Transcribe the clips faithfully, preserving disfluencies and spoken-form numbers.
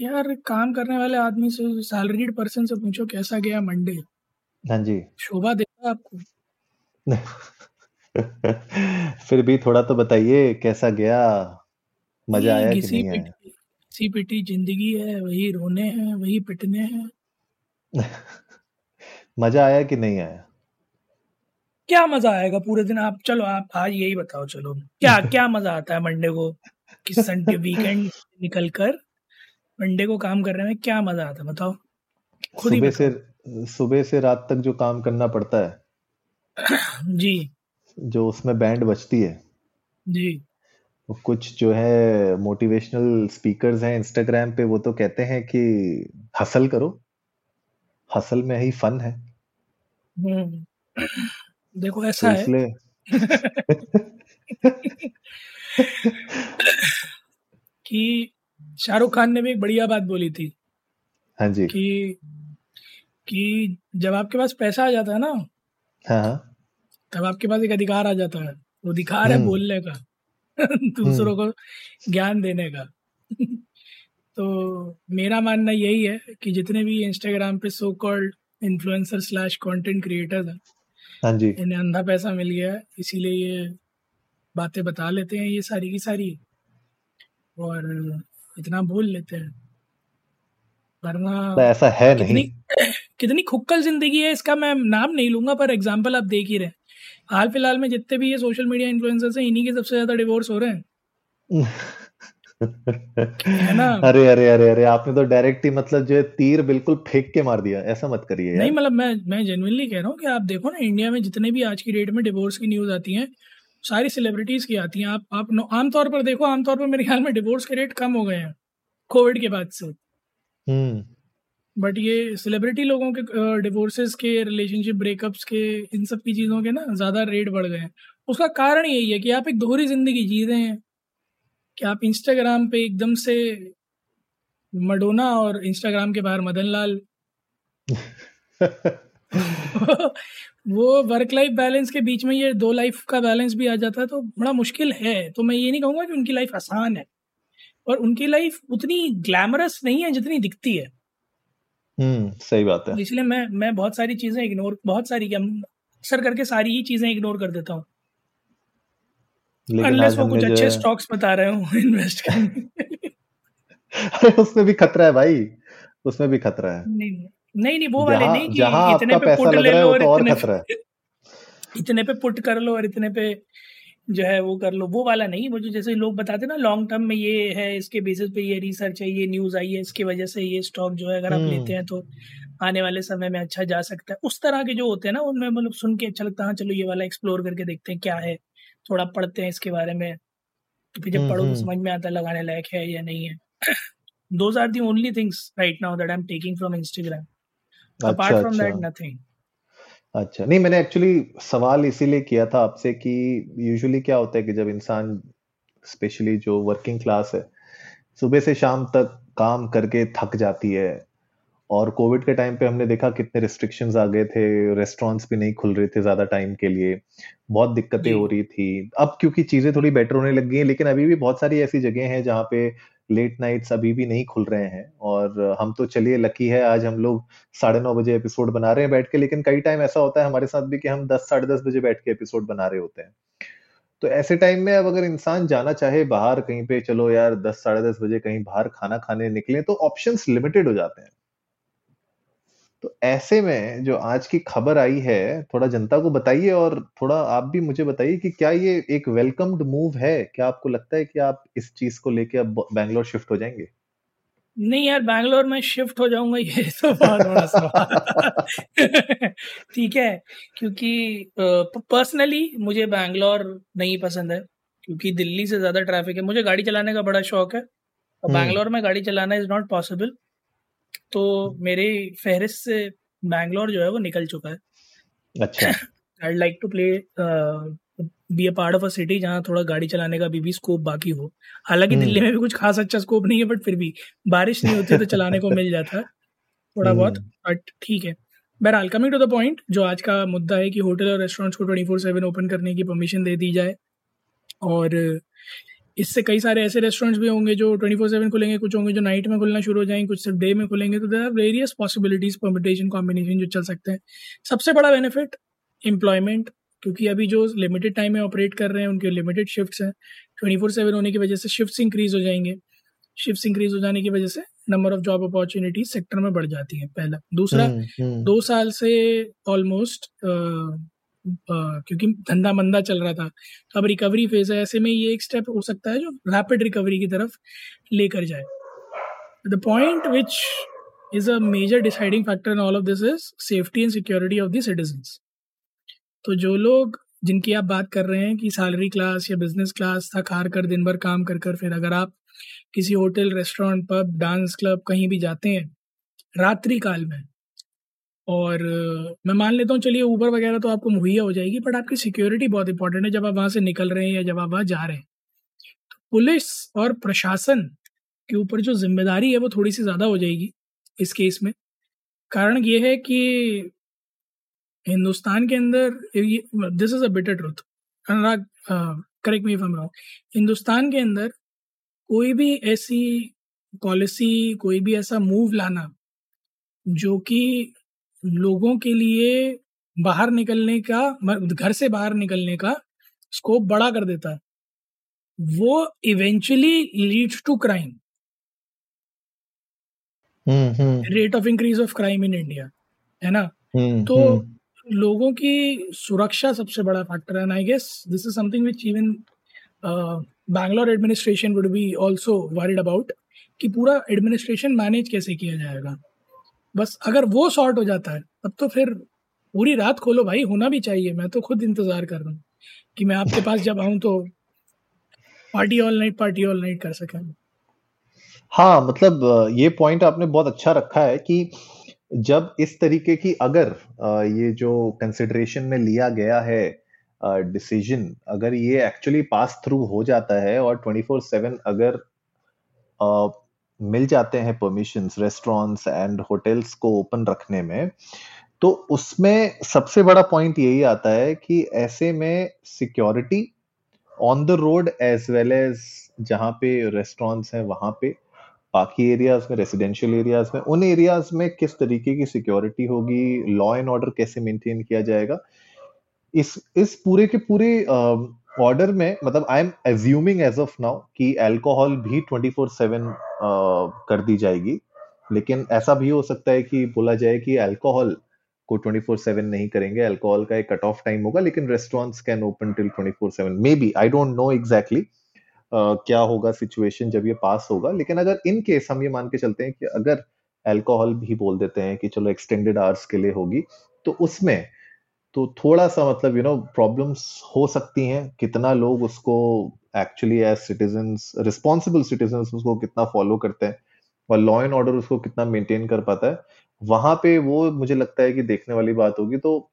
यार, काम करने वाले आदमी से, सैलरीड पर्सन से पूछो कैसा गया मंडे। हाँ जी, शोभा देगा आपको। फिर भी थोड़ा तो बताइए, कैसा गया, मजा आया कि नहीं आया? घिसी पिटी जिंदगी है, वही रोने हैं, वही पिटने हैं। मजा आया कि नहीं आया? क्या मजा आएगा पूरे दिन? आप चलो, आप आज यही बताओ, चलो क्या क्या मजा आता है मंडे को, कि संडे वीकेंड निकल कर मंडे को काम करने में क्या मजा आता है, बताओ खुद ही। सुबह से सुबह से रात तक जो काम करना पड़ता है जी, जो उसमें बैंड बजती है जी, कुछ जो है मोटिवेशनल स्पीकर्स हैं इंस्टाग्राम पे, वो तो कहते हैं कि हसल करो, हसल में ही फन है। देखो ऐसा तो है। कि शाहरुख खान ने भी एक बढ़िया बात बोली थी। हाँ जी। कि कि जब आपके पास पैसा आ जाता है ना, हाँ, तब आपके पास एक अधिकार आ जाता है। वो अधिकार है बोलने का, दूसरों को ज्ञान देने का। तो मेरा मानना यही है कि जितने भी इंस्टाग्राम पे so called influencer slash content creators हैं, हाँ जी, इन्हें अंधा पैसा मिल गया है, इसीलिए ये बातें बता लेते हैं ये सारी की सारी, और इतना बोल लेते हैं। वरना ऐसा है नहीं। कितनी खुक्कल जिंदगी है, इसका मैं नाम नहीं लूंगा, पर एग्जांपल आप देख ही रहे हैं। हाल फिलहाल में जितने भी ये सोशल मीडिया इन्फ्लुएंसर्स हैं, इन्हीं के सबसे ज्यादा डिवोर्स हो रहे हैं, है ना? अरे अरे अरे अरे, आपने तो डायरेक्ट ही मतलब जो तीर बिल्कुल फेंक के मार दिया। ऐसा मत करिए। नहीं, मतलब मैं मैं जेन्युइनली कह रहा हूँ कि आप देखो ना, इंडिया में जितने भी आज की डेट में डिवोर्स की न्यूज आती है, सारी सेलिब्रिटीज की आती हैं। आप आप आमतौर पर देखो, आमतौर पर मेरे ख्याल में डिवोर्स के रेट कम हो गए हैं कोविड के बाद से, बट ये सेलिब्रिटी लोगों के डिवोर्सेस uh, के, रिलेशनशिप ब्रेकअप्स के, इन सब की चीज़ों के ना ज़्यादा रेट बढ़ गए हैं। उसका कारण यही है कि आप एक दोहरी जिंदगी जी रहे हैं, कि आप इंस्टाग्राम पे एकदम से मडोना और इंस्टाग्राम के बाहर मदन लाल। वो वर्क लाइफ बैलेंस के बीच में ये दो लाइफ का बैलेंस भी आ जाता है, तो बड़ा मुश्किल है। तो मैं ये नहीं कहूँगा कि उनकी लाइफ आसान है, और उनकी लाइफ उतनी ग्लैमरस नहीं है जितनी दिखती है। हम्म, सही बात है। इसलिए मैं मैं बहुत सारी चीज़ें इग्नोर बहुत सारी क्या अक्सर करके सारी ही चीज़ें इग्नोर कर देता हूँ, अनलेस वो कुछ अच्छे स्टॉक्स बता रहे हो इन्वेस्ट करने। उसमें भी खतरा है भाई, उसमें भी खतरा है। नहीं नहीं नहीं वो वाले नहीं कि इतने पे पुट ले लो और इतने पे इतने पे पुट कर लो और इतने पे जो है वो कर लो, वो वाला नहीं। वो जो जैसे लोग बताते हैं ना, लॉन्ग टर्म में ये है, इसके बेसिस पे ये रिसर्च है, ये न्यूज आई है, इसकी वजह से ये स्टॉक जो है अगर आप लेते हैं तो आने वाले समय में अच्छा जा सकता है, उस तरह के जो होते हैं ना, उनमें मतलब सुन के अच्छा लगता है। हाँ, चलो ये वाला एक्सप्लोर करके देखते हैं क्या है, थोड़ा पढ़ते हैं इसके बारे में, तो फिर जब पढ़ो तो समझ में आता है लगाने लायक है या नहीं है। Those are the only things right now that I am taking from Instagram, apart from that nothing. अच्छा, नहीं, मैंने एक्चुअली सवाल इसीलिए किया था आपसे कि यूजुअली क्या होता है कि जब इंसान, स्पेशली जो वर्किंग क्लास है, सुबह से शाम तक काम करके थक जाती है, और कोविड के टाइम पे हमने देखा कितने रिस्ट्रिक्शंस आ गए थे, रेस्टोरेंट्स भी नहीं खुल रहे थे ज़्यादा टाइम के लिए, बहुत दिक्कतें हो रही थी। अब क्योंकि चीज़ें थोड़ी बेटर होने लग गई हैं, लेकिन अभी भी बहुत सारी ऐसी जगह हैं जहाँ पे लेट नाइट्स अभी भी नहीं खुल रहे हैं। और हम तो, चलिए लकी है, आज हम लोग साढ़े नौ बजे एपिसोड बना रहे हैं बैठ के, लेकिन कई टाइम ऐसा होता है हमारे साथ भी कि हम दस साढ़े दस बजे बैठ के एपिसोड बना रहे होते हैं। तो ऐसे टाइम में अब अगर इंसान जाना चाहे बाहर कहीं पे, चलो यार दस साढ़े दस बजे कहीं बाहर खाना खाने निकले, तो ऑप्शंस लिमिटेड हो जाते हैं। तो ऐसे में जो आज की खबर आई है, थोड़ा जनता को बताइए और थोड़ा आप भी मुझे बताइए कि क्या ये एक वेलकम्ड मूव है? क्या आपको लगता है कि आप इस चीज को लेके अब बैंगलोर शिफ्ट हो जाएंगे? नहीं यार, बैंगलोर में शिफ्ट हो जाऊंगा ये तो बहुत बड़ा सवाल। ठीक है, क्योंकि पर्सनली मुझे बैंगलोर नहीं पसंद है, क्योंकि दिल्ली से ज्यादा ट्रैफिक है। मुझे गाड़ी चलाने का बड़ा शौक है, और बैंगलोर में गाड़ी चलाना इज नॉट पॉसिबल। तो मेरे फहरिस्त से बैंगलोर जो है वो निकल चुका है. अच्छा. I like to play be a part of a city जहाँ थोड़ा गाड़ी चलाने का भी, भी स्कोप बाकी हो. हालांकि hmm. दिल्ली में भी कुछ खास अच्छा स्कोप नहीं है, बट फिर भी बारिश नहीं होती तो चलाने को मिल जाता थोड़ा hmm. बहुत, बट ठीक है. बहरहाल कमिंग टू द पॉइंट, जो आज का मुद्दा है कि होटल और रेस्टोरेंट्स को ट्वेंटी फोर सेवन ओपन करने की परमिशन दे दी जाए, और इससे कई सारे ऐसे रेस्टोरेंट्स भी होंगे जो ट्वेंटी फोर सेवन खुलेंगे, कुछ होंगे जो नाइट में खुलना शुरू हो जाएंगे, कुछ सिर्फ डे में खुलेंगे. तो there are various possibilities, permutation, combination जो चल सकते हैं. सबसे बड़ा बेनिफिट एम्प्लॉयमेंट, क्योंकि अभी जो लिमिटेड टाइम में ऑपरेट कर रहे हैं उनके लिमिटेड शिफ्ट्स हैं. ट्वेंटी फोर सेवन होने की वजह से शिफ्ट्स इंक्रीज हो जाएंगे. शिफ्ट्स इंक्रीज हो जाने की वजह से number of job opportunities sector में बढ़ जाती है, पहला. दूसरा, हुँ, हुँ. दो साल से ऑलमोस्ट क्योंकि धंधा मंदा चल रहा था, तो अब रिकवरी फेज है. ऐसे में ये एक स्टेप हो सकता है जो रैपिड रिकवरी की तरफ लेकर जाए. The point which is a major deciding factor in all of this is safety and security of the citizens. तो जो लोग जिनकी आप बात कर रहे हैं कि सैलरी क्लास या बिजनेस क्लास थक हार कर दिन भर काम कर कर फिर अगर आप किसी hotel, restaurant, pub, dance club कहीं भी जाते हैं रात्रि काल में, और मैं मान लेता हूँ चलिए ऊबर वगैरह तो आपको मुहैया हो जाएगी, बट आपकी सिक्योरिटी बहुत इंपॉर्टेंट है जब आप वहाँ से निकल रहे हैं या जब आप वहाँ जा रहे हैं. तो पुलिस और प्रशासन के ऊपर जो जिम्मेदारी है वो थोड़ी सी ज़्यादा हो जाएगी इस केस में. कारण ये है कि हिंदुस्तान के अंदर, this is a bitter truth, Anurag correct me if I am wrong, Hindustan के अंदर कोई भी ऐसी पॉलिसी, कोई भी ऐसा मूव लाना जो कि लोगों के लिए बाहर निकलने का, घर से बाहर निकलने का स्कोप बड़ा कर देता है, वो eventually leads to crime, rate of increase of crime in India, है ना. तो लोगों की सुरक्षा सबसे बड़ा फैक्टर है. And I guess this is something which even Bangalore administration would be also worried about कि पूरा एडमिनिस्ट्रेशन मैनेज कैसे किया जाएगा. बस अगर वो सॉर्ट हो जाता है तब तो फिर पूरी रात खोलो भाई, होना भी चाहिए. मैं तो खुद इंतज़ार कर रहा हूँ कि मैं आपके पास जब आऊँ तो party all night, party all night कर सकें. हाँ, मतलब ये पॉइंट आपने बहुत अच्छा रखा है कि जब इस तरीके की अगर ये जो कंसिडरेशन में लिया गया है डिसीजन, अगर ये एक्चुअली पास थ्रू हो जाता है और ट्वेंटी फोर सेवन अगर आ, मिल जाते हैं परमिशंस रेस्टोरेंट्स एंड होटल्स को ओपन रखने में, तो उसमें सबसे बड़ा पॉइंट यही आता है कि ऐसे में security on the road as well as जहाँ पे रेस्टोरेंट्स हैं वहाँ पे, बाकी एरियाज में, रेजिडेंशियल एरियाज में, उन एरियाज में किस तरीके की सिक्योरिटी होगी, लॉ एंड ऑर्डर कैसे मेंटेन किया जाएगा, इस इस पूरे के पूरे ऑर्डर में, मतलब I am assuming as of now कि अल्कोहल भी ट्वेंटी फोर सेवन कर दी जाएगी. लेकिन ऐसा भी हो सकता है कि बोला जाए कि अल्कोहल को ट्वेंटी फोर सेवन नहीं करेंगे, अल्कोहल का एक कट ऑफ टाइम होगा, लेकिन restaurants can open till twenty four seven. Maybe, I don't know exactly क्या होगा सिचुएशन जब ये पास होगा. लेकिन अगर इन केस हम ये मान के चलते हैं कि अगर अल्कोहल भी बोल देते हैं कि चलो एक्सटेंडेड आवर्स के लिए होगी, तो उसमें तो थोड़ा सा मतलब यू नो प्रॉब्लम्स हो सकती हैं. कितना लोग उसको actually as citizens, responsible citizens उसको कितना फॉलो करते हैं और लॉ एंड ऑर्डर उसको कितना मेंटेन कर पाता है, वहां पे वो मुझे लगता है कि देखने वाली बात होगी. तो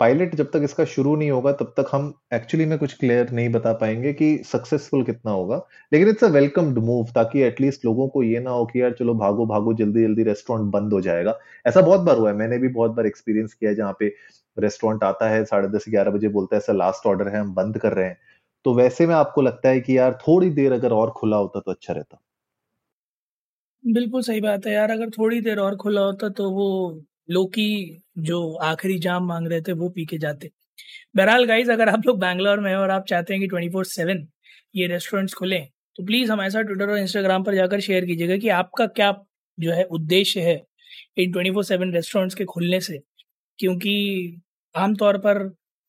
पायलट जब तक इसका शुरू नहीं होगा तब तक हम एक्चुअली में कुछ क्लियर नहीं बता पाएंगे कि सक्सेसफुल कितना होगा. लेकिन इट्स अ वेलकम्ड मूव, ताकि एटलीस्ट लोगों को ये ना हो कि यार चलो भागो भागो जल्दी जल्दी रेस्टोरेंट बंद हो जाएगा. ऐसा बहुत बार हुआ है, मैंने भी बहुत बार एक्सपीरियंस किया है जहाँ पे रेस्टोरेंट आता है साढ़े दस ग्यारह बजे, बोलता है ऐसा लास्ट ऑर्डर है, हम बंद कर रहे हैं. तो वैसे में आपको लगता है कि यार थोड़ी देर अगर और खुला होता तो अच्छा रहता. बिल्कुल सही बात है यार, अगर थोड़ी देर और खुला होता तो वो लोकी जो आखिरी जाम मांग रहे थे वो पी के जाते. बहरहाल गाइज, अगर आप लोग बैंगलोर में हैं और आप चाहते हैं कि ट्वेंटी फोर सेवन ये रेस्टोरेंट्स खुलें, तो प्लीज़ हमारे साथ ट्विटर और इंस्टाग्राम पर जाकर शेयर कीजिएगा कि आपका क्या जो है उद्देश्य है इन ट्वेंटी फोर सेवन रेस्टोरेंट्स के खुलने से. क्योंकि आमतौर पर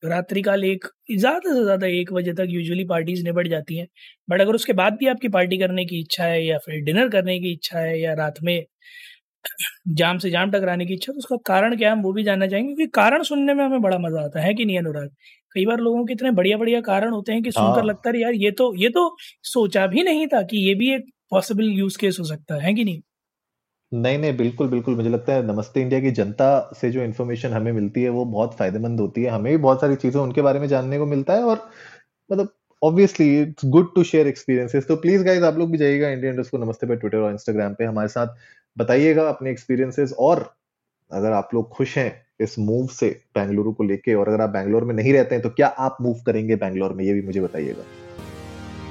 रात्रिकाल एक, ज़्यादा से ज़्यादा एक बजे तक यूजुअली पार्टीज निपट जाती हैं, बट अगर उसके बाद भी आपकी पार्टी करने की इच्छा है या फिर डिनर करने की इच्छा है या रात में जाम से जाम टकराने की इच्छा, तो उसका कारण क्या है हम वो भी जानना चाहेंगे, क्योंकि कारण सुनने में हमें बड़ा मजा आता है कि नहीं अनुराग. कई बार लोगों के इतने बढ़िया बढ़िया कारण होते हैं कि सुनकर लगता है यार ये तो ये तो सोचा भी नहीं था कि ये भी एक पॉसिबल यूज केस हो सकता है, है कि नहीं. नहीं नहीं बिल्कुल बिल्कुल, मुझे लगता है नमस्ते इंडिया की जनता से जो इन्फॉर्मेशन हमें मिलती है वो बहुत फायदेमंद होती है, हमें भी बहुत सारी चीजें उनके बारे में जानने को मिलता है, और मतलब obviously it's good to share experiences. तो प्लीज गाइज आप लोग भी जाइएगा इंडिया अंडरस्कोर नमस्ते पे ट्विटर और इंस्टाग्राम पे, हमारे साथ बताइएगा अपने एक्सपीरियंसेस, और अगर आप लोग खुश हैं इस मूव से बेंगलुरु को लेके, और अगर आप बेंगलोर में नहीं रहते हैं तो क्या आप मूव करेंगे बेंगलोर में, ये भी मुझे बताइएगा।